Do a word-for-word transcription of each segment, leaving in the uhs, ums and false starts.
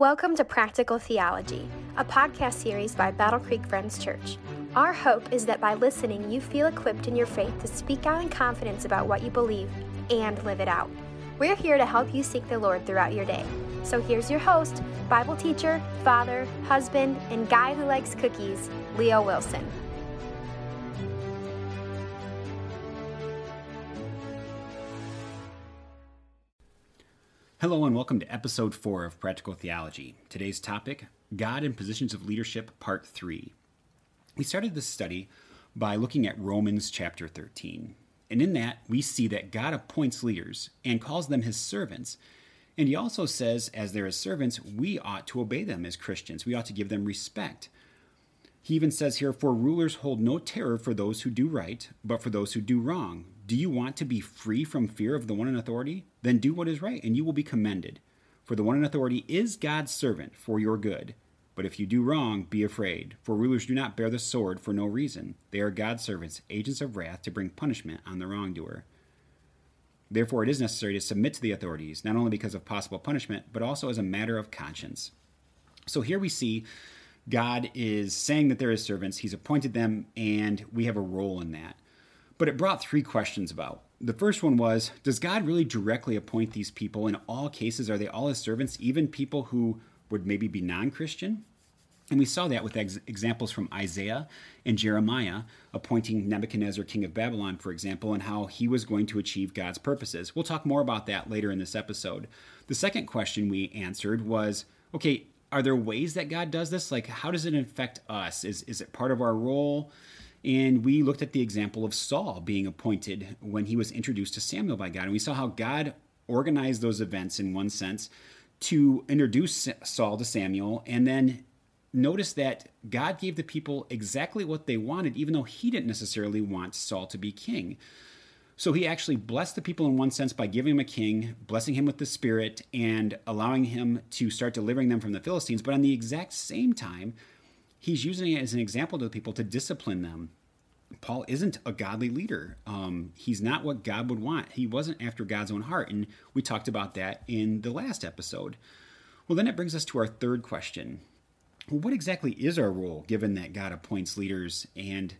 Welcome to Practical Theology, a podcast series by Battle Creek Friends Church. Our hope is that by listening, you feel equipped in your faith to speak out in confidence about what you believe and live it out. We're here to help you seek the Lord throughout your day. So here's your host, Bible teacher, father, husband, and guy who likes cookies, Leo Wilson. Hello and welcome to episode four of Practical Theology. Today's topic, God in Positions of Leadership, part three. We started this study by looking at Romans chapter thirteen. And in that, we see that God appoints leaders and calls them his servants. And he also says, as they're his servants, we ought to obey them as Christians. We ought to give them respect. He even says here, for rulers hold no terror for those who do right, but for those who do wrong. Do you want to be free from fear of the one in authority? Then do what is right, and you will be commended. For the one in authority is God's servant for your good. But if you do wrong, be afraid. For rulers do not bear the sword for no reason. They are God's servants, agents of wrath, to bring punishment on the wrongdoer. Therefore, it is necessary to submit to the authorities, not only because of possible punishment, but also as a matter of conscience. So here we see God is saying that they're his servants. He's appointed them, and we have a role in that. But it brought three questions about. The first one was, does God really directly appoint these people in all cases? Are they all his servants, even people who would maybe be non-Christian? And we saw that with ex- examples from Isaiah and Jeremiah, appointing Nebuchadnezzar, king of Babylon, for example, and how he was going to achieve God's purposes. We'll talk more about that later in this episode. The second question we answered was, okay, are there ways that God does this? Like, how does it affect us? Is, is it part of our role? And we looked at the example of Saul being appointed when he was introduced to Samuel by God. And we saw how God organized those events in one sense to introduce Saul to Samuel. And then notice that God gave the people exactly what they wanted, even though he didn't necessarily want Saul to be king. So he actually blessed the people in one sense by giving him a king, blessing him with the Spirit, and allowing him to start delivering them from the Philistines. But on the exact same time, he's using it as an example to the people to discipline them. Paul isn't a godly leader. Um, he's not what God would want. He wasn't after God's own heart, and we talked about that in the last episode. Well, then it brings us to our third question. Well, what exactly is our role, given that God appoints leaders, and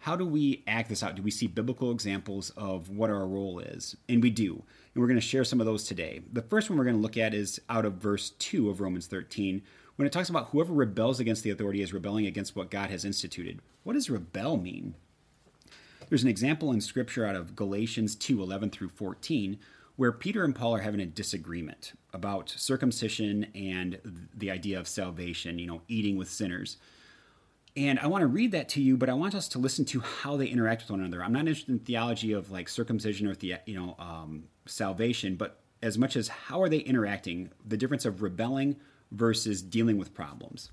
how do we act this out? Do we see biblical examples of what our role is? And we do, and we're going to share some of those today. The first one we're going to look at is out of verse two of Romans thirteen, when it talks about whoever rebels against the authority is rebelling against what God has instituted. What does rebel mean? There's an example in Scripture out of Galatians two eleven through fourteen, where Peter and Paul are having a disagreement about circumcision and the idea of salvation, you know, eating with sinners. And I want to read that to you, but I want us to listen to how they interact with one another. I'm not interested in theology of like circumcision or the, you know, um, salvation, but as much as how are they interacting, the difference of rebelling versus dealing with problems.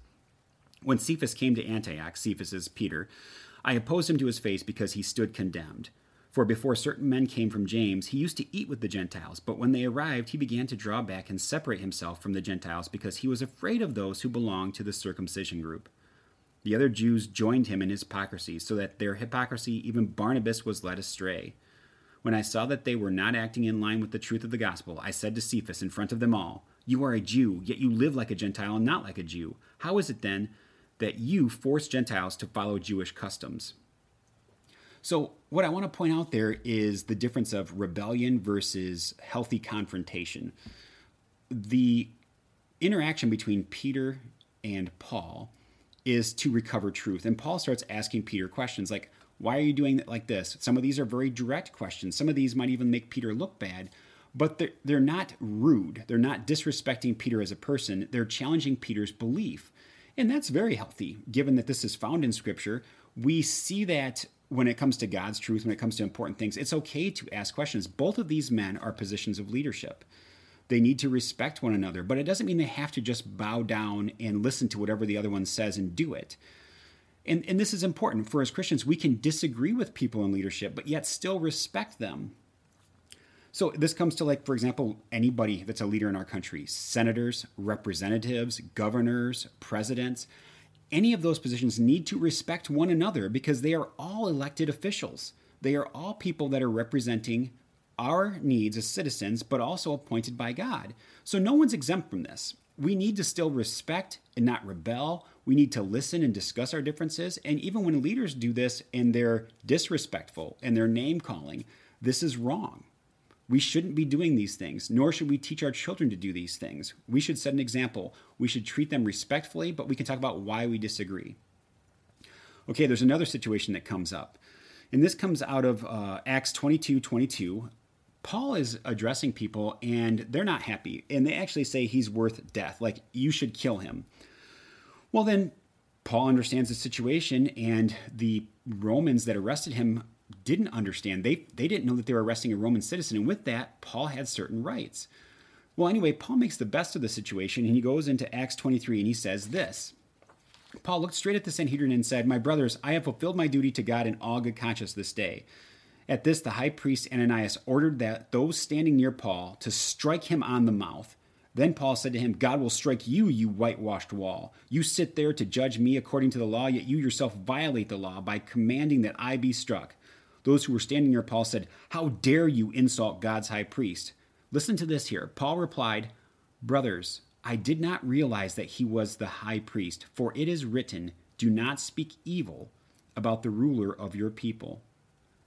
When Cephas came to Antioch, Cephas is Peter, I opposed him to his face because he stood condemned. For before certain men came from James, he used to eat with the Gentiles, but when they arrived, he began to draw back and separate himself from the Gentiles because he was afraid of those who belonged to the circumcision group. The other Jews joined him in his hypocrisy, so that their hypocrisy, even Barnabas, was led astray. When I saw that they were not acting in line with the truth of the gospel, I said to Cephas in front of them all, "You are a Jew, yet you live like a Gentile and not like a Jew. How is it then that you force Gentiles to follow Jewish customs?" So what I want to point out there is the difference of rebellion versus healthy confrontation. The interaction between Peter and Paul is to recover truth. And Paul starts asking Peter questions like, why are you doing it like this? Some of these are very direct questions. Some of these might even make Peter look bad. But they're, they're not rude. They're not disrespecting Peter as a person. They're challenging Peter's belief. And that's very healthy, given that this is found in Scripture. We see that when it comes to God's truth, when it comes to important things, it's okay to ask questions. Both of these men are positions of leadership. They need to respect one another, but it doesn't mean they have to just bow down and listen to whatever the other one says and do it. And, and this is important. For as Christians, we can disagree with people in leadership, but yet still respect them. So this comes to, like, for example, anybody that's a leader in our country, senators, representatives, governors, presidents, any of those positions need to respect one another because they are all elected officials. They are all people that are representing our needs as citizens, but also appointed by God. So no one's exempt from this. we need to still respect and not rebel. We need to listen and discuss our differences. And even when leaders do this and they're disrespectful and they're name calling, this is wrong. We shouldn't be doing these things, nor should we teach our children to do these things. We should set an example. We should treat them respectfully, but we can talk about why we disagree. Okay, there's another situation that comes up. And this comes out of uh, Acts twenty-two twenty-two. Paul is addressing people, and they're not happy. And they actually say he's worth death, like you should kill him. Well, then Paul understands the situation, and the Romans that arrested him didn't understand. They they didn't know that they were arresting a Roman citizen, and with that, Paul had certain rights. Well, anyway, Paul makes the best of the situation, and he goes into Acts twenty-three, and he says this. Paul looked straight at the Sanhedrin and said, "My brothers, I have fulfilled my duty to God in all good conscience this day." At this, the high priest Ananias ordered that those standing near Paul to strike him on the mouth. Then Paul said to him, "God will strike you, you whitewashed wall. You sit there to judge me according to the law, yet you yourself violate the law by commanding that I be struck." Those who were standing near Paul said, "How dare you insult God's high priest?" Listen to this here. Paul replied, "Brothers, I did not realize that he was the high priest, for it is written, 'Do not speak evil about the ruler of your people.'"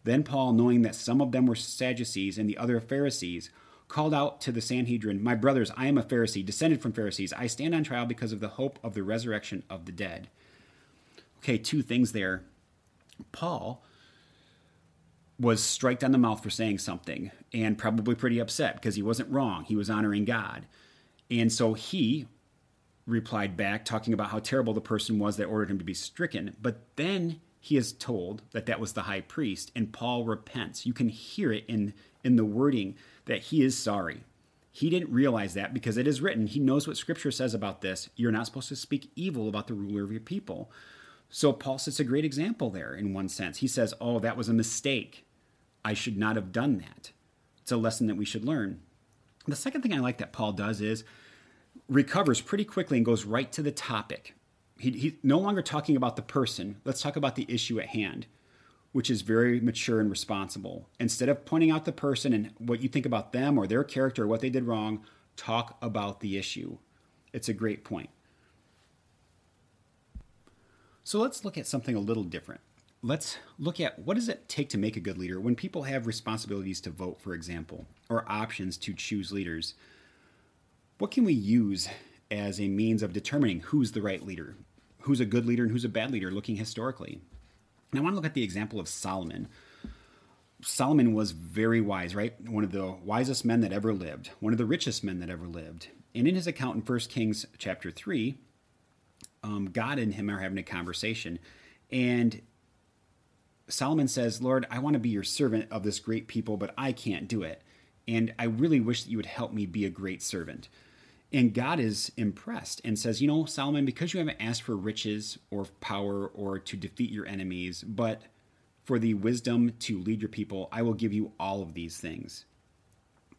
Then Paul, knowing that some of them were Sadducees and the other Pharisees, called out to the Sanhedrin, "My brothers, I am a Pharisee, descended from Pharisees. I stand on trial because of the hope of the resurrection of the dead." Okay, two things there. Paul was striked on the mouth for saying something and probably pretty upset because he wasn't wrong. He was honoring God. And so he replied back, talking about how terrible the person was that ordered him to be stricken. But then he is told that that was the high priest, and Paul repents. You can hear it in, in the wording that he is sorry. He didn't realize that because it is written. He knows what Scripture says about this. You're not supposed to speak evil about the ruler of your people. So Paul sets a great example there in one sense. He says, oh, that was a mistake. I should not have done that. It's a lesson that we should learn. The second thing I like that Paul does is recovers pretty quickly and goes right to the topic. He, he's no longer talking about the person. Let's talk about the issue at hand, which is very mature and responsible. Instead of pointing out the person and what you think about them or their character or what they did wrong, talk about the issue. It's a great point. So let's look at something a little different. Let's look at what does it take to make a good leader when people have responsibilities to vote, for example, or options to choose leaders. What can we use as a means of determining who's the right leader, who's a good leader and who's a bad leader, looking historically? And I want to look at the example of Solomon. Solomon was very wise, right? One of the wisest men that ever lived, one of the richest men that ever lived. And in his account in First Kings chapter three, um, God and him are having a conversation. And Solomon says, Lord, I want to be your servant of this great people, but I can't do it. And I really wish that you would help me be a great servant. And God is impressed and says, you know, Solomon, because you haven't asked for riches or power or to defeat your enemies, but for the wisdom to lead your people, I will give you all of these things.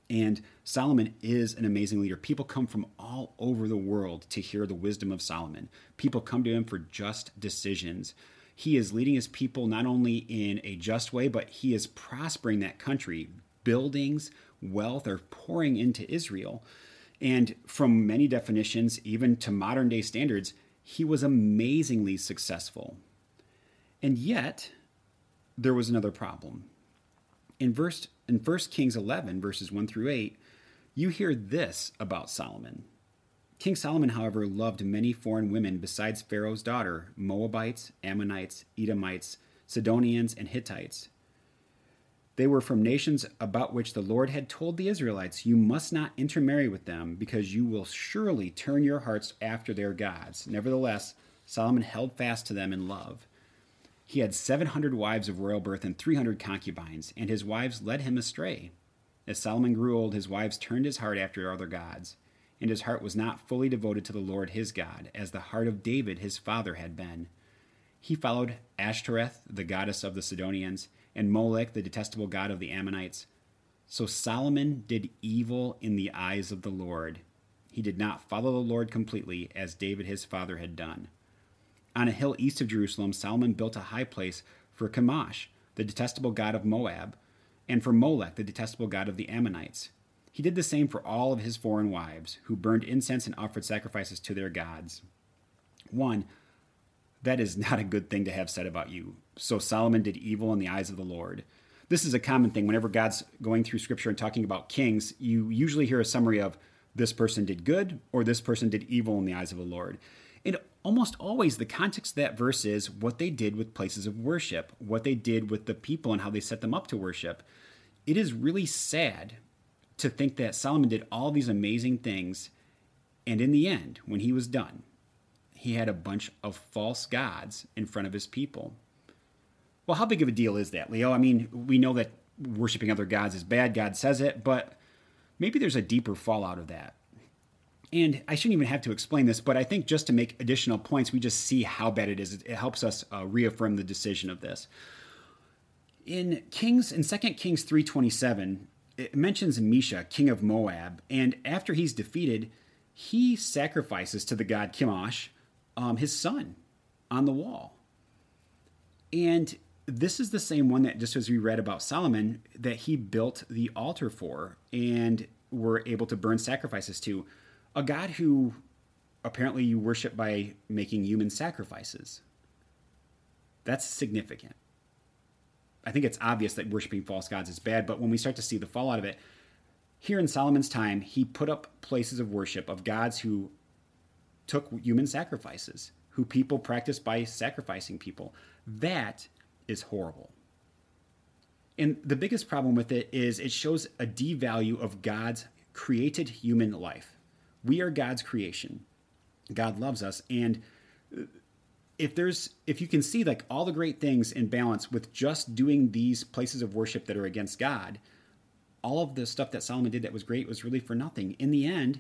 And Solomon is an amazing leader. People come from all over the world to hear the wisdom of Solomon. People come to him for just decisions. He is leading his people not only in a just way, but he is prospering that country. Buildings, wealth are pouring into Israel. And from many definitions, even to modern day standards, he was amazingly successful. And yet, there was another problem. In verse in First Kings eleven, verses one through eight, you hear this about Solomon. King Solomon, however, loved many foreign women besides Pharaoh's daughter, Moabites, Ammonites, Edomites, Sidonians, and Hittites. They were from nations about which the Lord had told the Israelites, you must not intermarry with them because you will surely turn your hearts after their gods. Nevertheless, Solomon held fast to them in love. He had seven hundred wives of royal birth and three hundred concubines, and his wives led him astray. As Solomon grew old, his wives turned his heart after other gods. And his heart was not fully devoted to the Lord his God, as the heart of David his father had been. He followed Ashtoreth, the goddess of the Sidonians, and Molech, the detestable god of the Ammonites. So Solomon did evil in the eyes of the Lord. He did not follow the Lord completely, as David his father had done. On a hill east of Jerusalem, Solomon built a high place for Chemosh, the detestable god of Moab, and for Molech, the detestable god of the Ammonites. He did the same for all of his foreign wives, who burned incense and offered sacrifices to their gods. One, that is not a good thing to have said about you. So Solomon did evil in the eyes of the Lord. This is a common thing. Whenever God's going through Scripture and talking about kings, you usually hear a summary of this person did good or this person did evil in the eyes of the Lord. And almost always the context of that verse is what they did with places of worship, what they did with the people and how they set them up to worship. It is really sad to think that Solomon did all these amazing things, and in the end, when he was done, he had a bunch of false gods in front of his people. Well, how big of a deal is that, Leo? I mean, we know that worshiping other gods is bad. God says it, but maybe there's a deeper fallout of that. And I shouldn't even have to explain this, but I think just to make additional points, we just see how bad it is. It helps us uh, reaffirm the decision of this. In Kings, in Second Kings three twenty-seven, it mentions Meshach, king of Moab, and after he's defeated, he sacrifices to the god Chemosh, um, his son, on the wall. And this is the same one that, just as we read about Solomon, that he built the altar for and were able to burn sacrifices to. A god who apparently you worship by making human sacrifices. That's significant. I think it's obvious that worshiping false gods is bad, but when we start to see the fallout of it, here in Solomon's time, he put up places of worship of gods who took human sacrifices, who people practiced by sacrificing people. That is horrible. And the biggest problem with it is it shows a devalue of God's created human life. We are God's creation. God loves us. And if there's, if you can see like all the great things in balance with just doing these places of worship that are against God, all of the stuff that Solomon did that was great was really for nothing. In the end,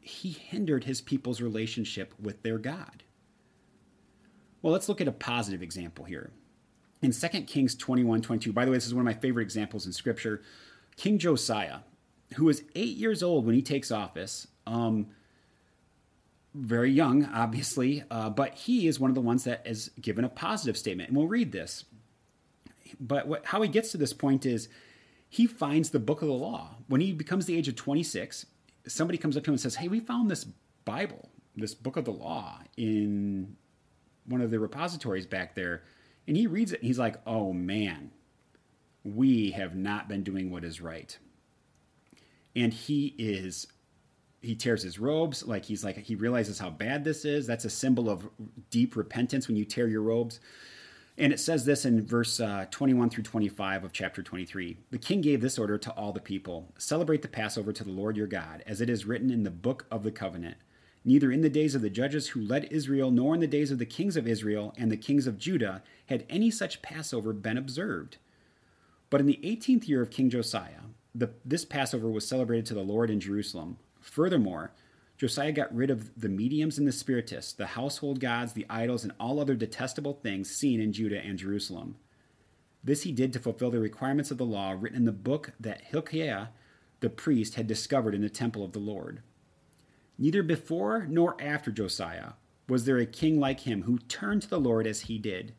he hindered his people's relationship with their God. Well, let's look at a positive example here. In Second Kings twenty-one twenty-two, by the way, this is one of my favorite examples in Scripture. King Josiah, who was eight years old when he takes office, um, very young, obviously, uh, but he is one of the ones that is given a positive statement, and we'll read this. But what, how he gets to this point is he finds the book of the law. When he becomes the age of twenty-six, somebody comes up to him and says, hey, we found this Bible, this book of the law in one of the repositories back there. And he reads it and he's like, oh man, we have not been doing what is right. And he is, he tears his robes. Like he's like, he realizes how bad this is. That's a symbol of deep repentance when you tear your robes. And it says this in verse uh, twenty-one through twenty-five of chapter twenty-three. The king gave this order to all the people. Celebrate the Passover to the Lord your God, as it is written in the book of the covenant. Neither in the days of the judges who led Israel, nor in the days of the kings of Israel and the kings of Judah had any such Passover been observed. But in the eighteenth year of King Josiah, the, this Passover was celebrated to the Lord in Jerusalem. Furthermore, Josiah got rid of the mediums and the spiritists, the household gods, the idols, and all other detestable things seen in Judah and Jerusalem. This he did to fulfill the requirements of the law written in the book that Hilkiah, the priest, had discovered in the temple of the Lord. Neither before nor after Josiah was there a king like him who turned to the Lord as he did,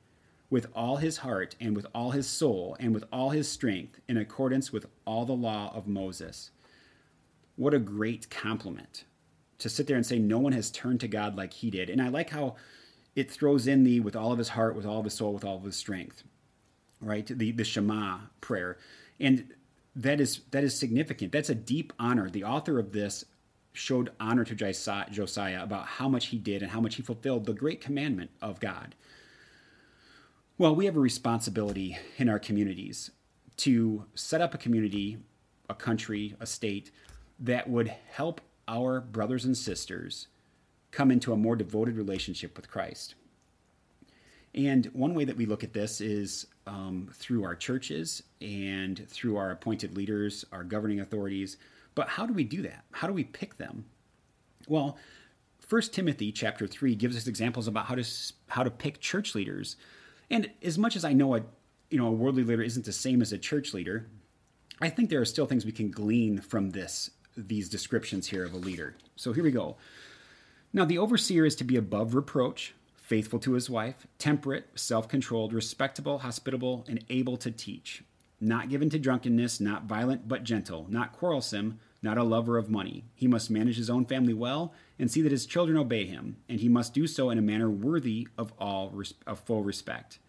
with all his heart and with all his soul and with all his strength, in accordance with all the law of Moses. What a great compliment to sit there and say no one has turned to God like he did. And I like how it throws in the with all of his heart, with all of his soul, with all of his strength, right? The the Shema prayer. And that is that is significant. That's a deep honor. The author of this showed honor to Josiah about how much he did and how much he fulfilled the great commandment of God. Well, we have a responsibility in our communities to set up a community, a country, a state that would help our brothers and sisters come into a more devoted relationship with Christ. And one way that we look at this is um, through our churches and through our appointed leaders, our governing authorities. But how do we do that? How do we pick them? Well, First Timothy chapter three gives us examples about how to how to pick church leaders. And as much as I know a you know a worldly leader isn't the same as a church leader, I think there are still things we can glean from this these descriptions here of a leader. So here we go. Now, the overseer is to be above reproach, faithful to his wife, temperate, self-controlled, respectable, hospitable, and able to teach. not given to drunkenness, not violent but gentle, not quarrelsome, not a lover of money. He must manage his own family well and see that his children obey him, and he must do so in a manner worthy of all res- of full respect.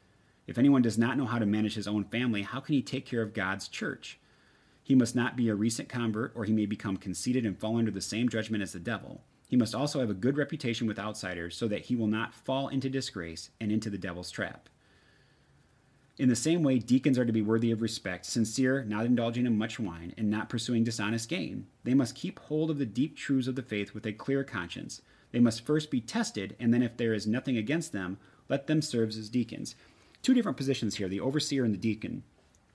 If anyone does not know how to manage his own family, how can he take care of God's church? He must not be a recent convert, or he may become conceited and fall under the same judgment as the devil. He must also have a good reputation with outsiders so that he will not fall into disgrace and into the devil's trap. In the same way, deacons are to be worthy of respect, sincere, not indulging in much wine, and not pursuing dishonest gain. They must keep hold of the deep truths of the faith with a clear conscience. They must first be tested, and then if there is nothing against them, let them serve as deacons. Two different positions here, the overseer and the deacon.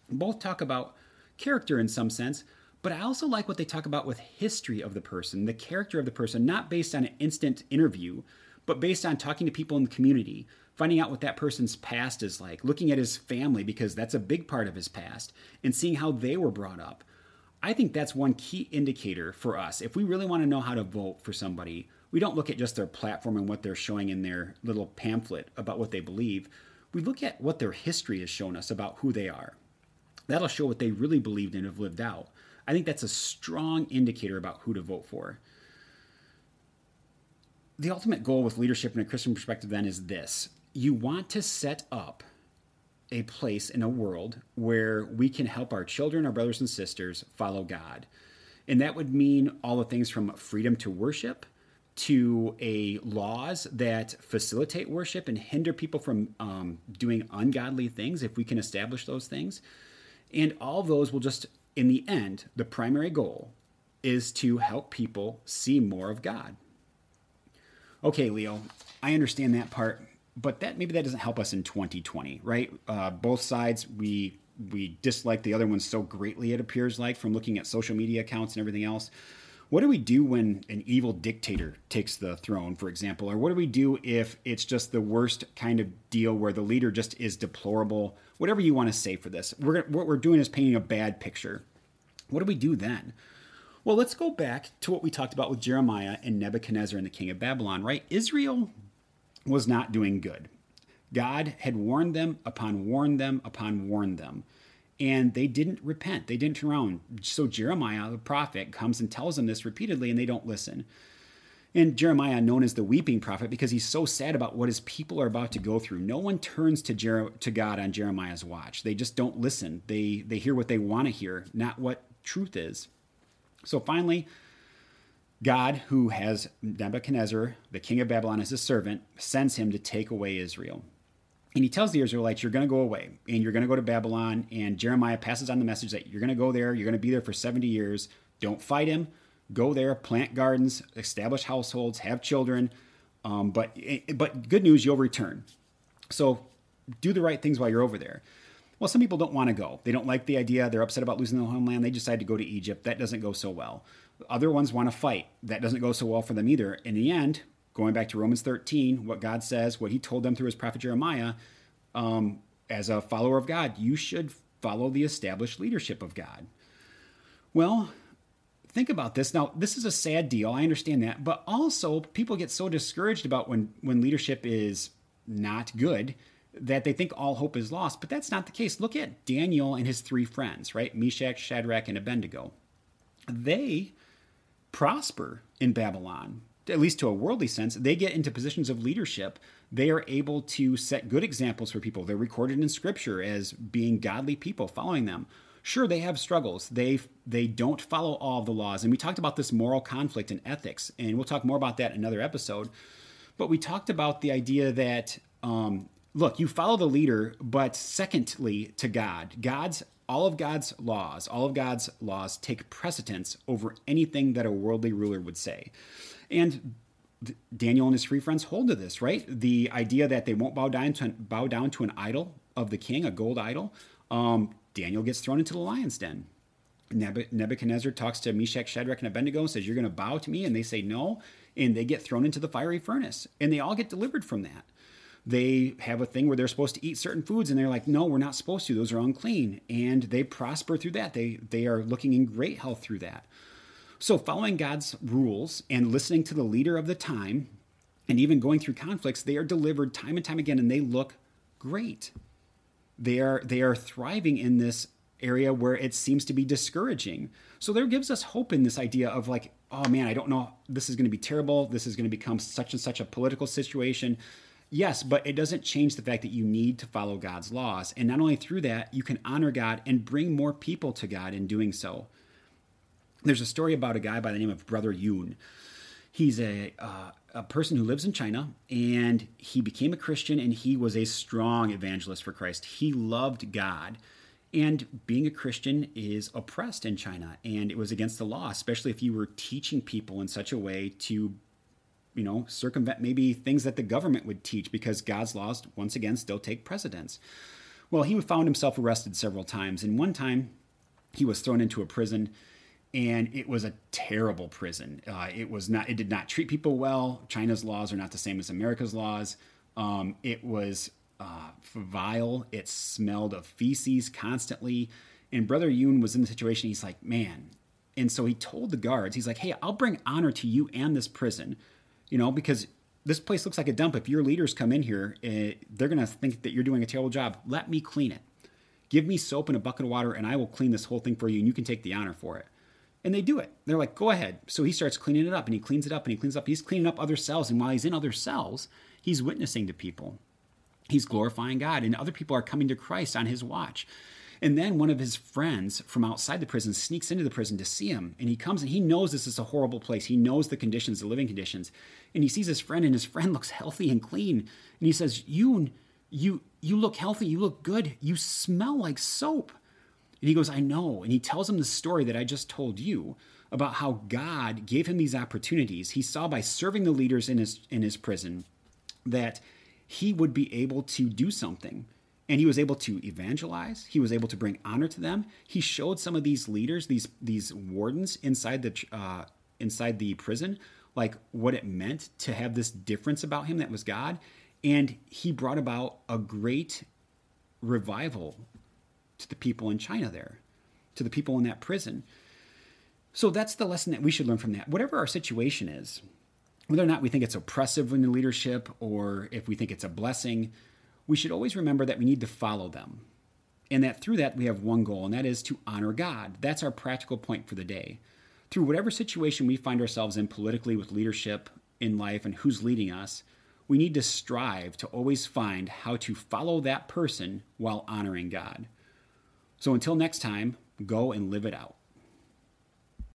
Both talk about character in some sense, but I also like what they talk about with history of the person, the character of the person, not based on an instant interview, but based on talking to people in the community, finding out what that person's past is like, looking at his family, because that's a big part of his past, and seeing how they were brought up. I think that's one key indicator for us. If we really want to know how to vote for somebody, we don't look at just their platform and what they're showing in their little pamphlet about what they believe. We look at what their history has shown us about who they are. That'll show what they really believed and have lived out. I think that's a strong indicator about who to vote for. The ultimate goal with leadership in a Christian perspective then is this. You want to set up a place in a world where we can help our children, our brothers and sisters, follow God. And that would mean all the things from freedom to worship to a laws that facilitate worship and hinder people from um, doing ungodly things, if we can establish those things. And all those will just, in the end, the primary goal is to help people see more of God. Okay, Leo, I understand that part, but that maybe that doesn't help us in twenty twenty, right? Uh, both sides, we we dislike the other one so greatly, it appears like, from looking at social media accounts and everything else. What do we do when an evil dictator takes the throne, for example? Or what do we do if it's just the worst kind of deal where the leader just is deplorable? Whatever you want to say for this. We're, what we're doing is painting a bad picture. What do we do then? Well, let's go back to what we talked about with Jeremiah and Nebuchadnezzar and the king of Babylon, right? Israel was not doing good. God had warned them upon warned them upon warned them, and they didn't repent. They didn't turn around. So Jeremiah, the prophet, comes and tells them this repeatedly, and they don't listen. And Jeremiah, known as the weeping prophet, because he's so sad about what his people are about to go through. No one turns to Jer- to God on Jeremiah's watch. They just don't listen. They, they hear what they want to hear, not what truth is. So finally, God, who has Nebuchadnezzar, the king of Babylon, as his servant, sends him to take away Israel. And he tells the Israelites, you're going to go away, and you're going to go to Babylon. And Jeremiah passes on the message that you're going to go there, you're going to be there for seventy years. Don't fight him. Go there, plant gardens, establish households, have children. Um, but, but good news, you'll return. So do the right things while you're over there. Well, some people don't want to go. They don't like the idea. They're upset about losing their homeland. They decide to go to Egypt. That doesn't go so well. Other ones want to fight. That doesn't go so well for them either. In the end, going back to Romans thirteen, what God says, what he told them through his prophet Jeremiah, um, as a follower of God, you should follow the established leadership of God. Well, think about this. Now, this is a sad deal. I understand that. But also, people get so discouraged about when, when leadership is not good that they think all hope is lost, but that's not the case. Look at Daniel and his three friends, right? Meshach, Shadrach, and Abednego. They prosper in Babylon, at least to a worldly sense. They get into positions of leadership. They are able to set good examples for people. They're recorded in Scripture as being godly people, following them. Sure, they have struggles. They they don't follow all of the laws. And we talked about this moral conflict and ethics, and we'll talk more about that in another episode. But we talked about the idea that... Um, Look, you follow the leader, but secondly to God. God's all of God's laws, all of God's laws take precedence over anything that a worldly ruler would say. And Daniel and his three friends hold to this, right? The idea that they won't bow down to bow down to an idol of the king, a gold idol. Um, Daniel gets thrown into the lion's den. Nebuchadnezzar talks to Meshach, Shadrach, and Abednego and says, "You're going to bow to me," and they say no, and they get thrown into the fiery furnace, and they all get delivered from that. They have a thing where they're supposed to eat certain foods, and they're like, no, we're not supposed to. Those are unclean. And they prosper through that. They they are looking in great health through that. So following God's rules and listening to the leader of the time and even going through conflicts, they are delivered time and time again, and they look great. They are, they are thriving in this area where it seems to be discouraging. So there gives us hope in this idea of like, oh man, I don't know, this is going to be terrible. This is going to become such and such a political situation. Yes, but it doesn't change the fact that you need to follow God's laws. And not only through that, you can honor God and bring more people to God in doing so. There's a story about a guy by the name of Brother Yun. He's a uh, a person who lives in China, and he became a Christian, and he was a strong evangelist for Christ. He loved God. And being a Christian is oppressed in China, and it was against the law, especially if you were teaching people in such a way to, you know, circumvent maybe things that the government would teach, because God's laws, once again, still take precedence. Well, he found himself arrested several times. And one time he was thrown into a prison, and it was a terrible prison. Uh, it was not, it did not treat people well. China's laws are not the same as America's laws. Um, it was uh, vile. It smelled of feces constantly. And Brother Yun was in the situation. He's like, man. And so he told the guards, he's like, hey, I'll bring honor to you and this prison. You know, because this place looks like a dump. If your leaders come in here, eh, they're going to think that you're doing a terrible job. Let me clean it. Give me soap and a bucket of water, and I will clean this whole thing for you, and you can take the honor for it. And they do it. They're like, go ahead. So he starts cleaning it up, and he cleans it up, and he cleans it up. He's cleaning up other cells, and while he's in other cells, he's witnessing to people. He's glorifying God, and other people are coming to Christ on his watch. And then one of his friends from outside the prison sneaks into the prison to see him. And he comes, and he knows this is a horrible place. He knows the conditions, the living conditions. And he sees his friend, and his friend looks healthy and clean. And he says, you, you, you look healthy. You look good. You smell like soap. And he goes, I know. And he tells him the story that I just told you about how God gave him these opportunities. He saw by serving the leaders in his, in his prison that he would be able to do something. And he was able to evangelize. He was able to bring honor to them. He showed some of these leaders, these these wardens inside the uh, inside the prison, like what it meant to have this difference about him that was God. And he brought about a great revival to the people in China there, to the people in that prison. So that's the lesson that we should learn from that. Whatever our situation is, whether or not we think it's oppressive in the leadership or if we think it's a blessing, we should always remember that we need to follow them, and that through that we have one goal, and that is to honor God. That's our practical point for the day. Through whatever situation we find ourselves in politically, with leadership in life and who's leading us, we need to strive to always find how to follow that person while honoring God. So until next time, go and live it out.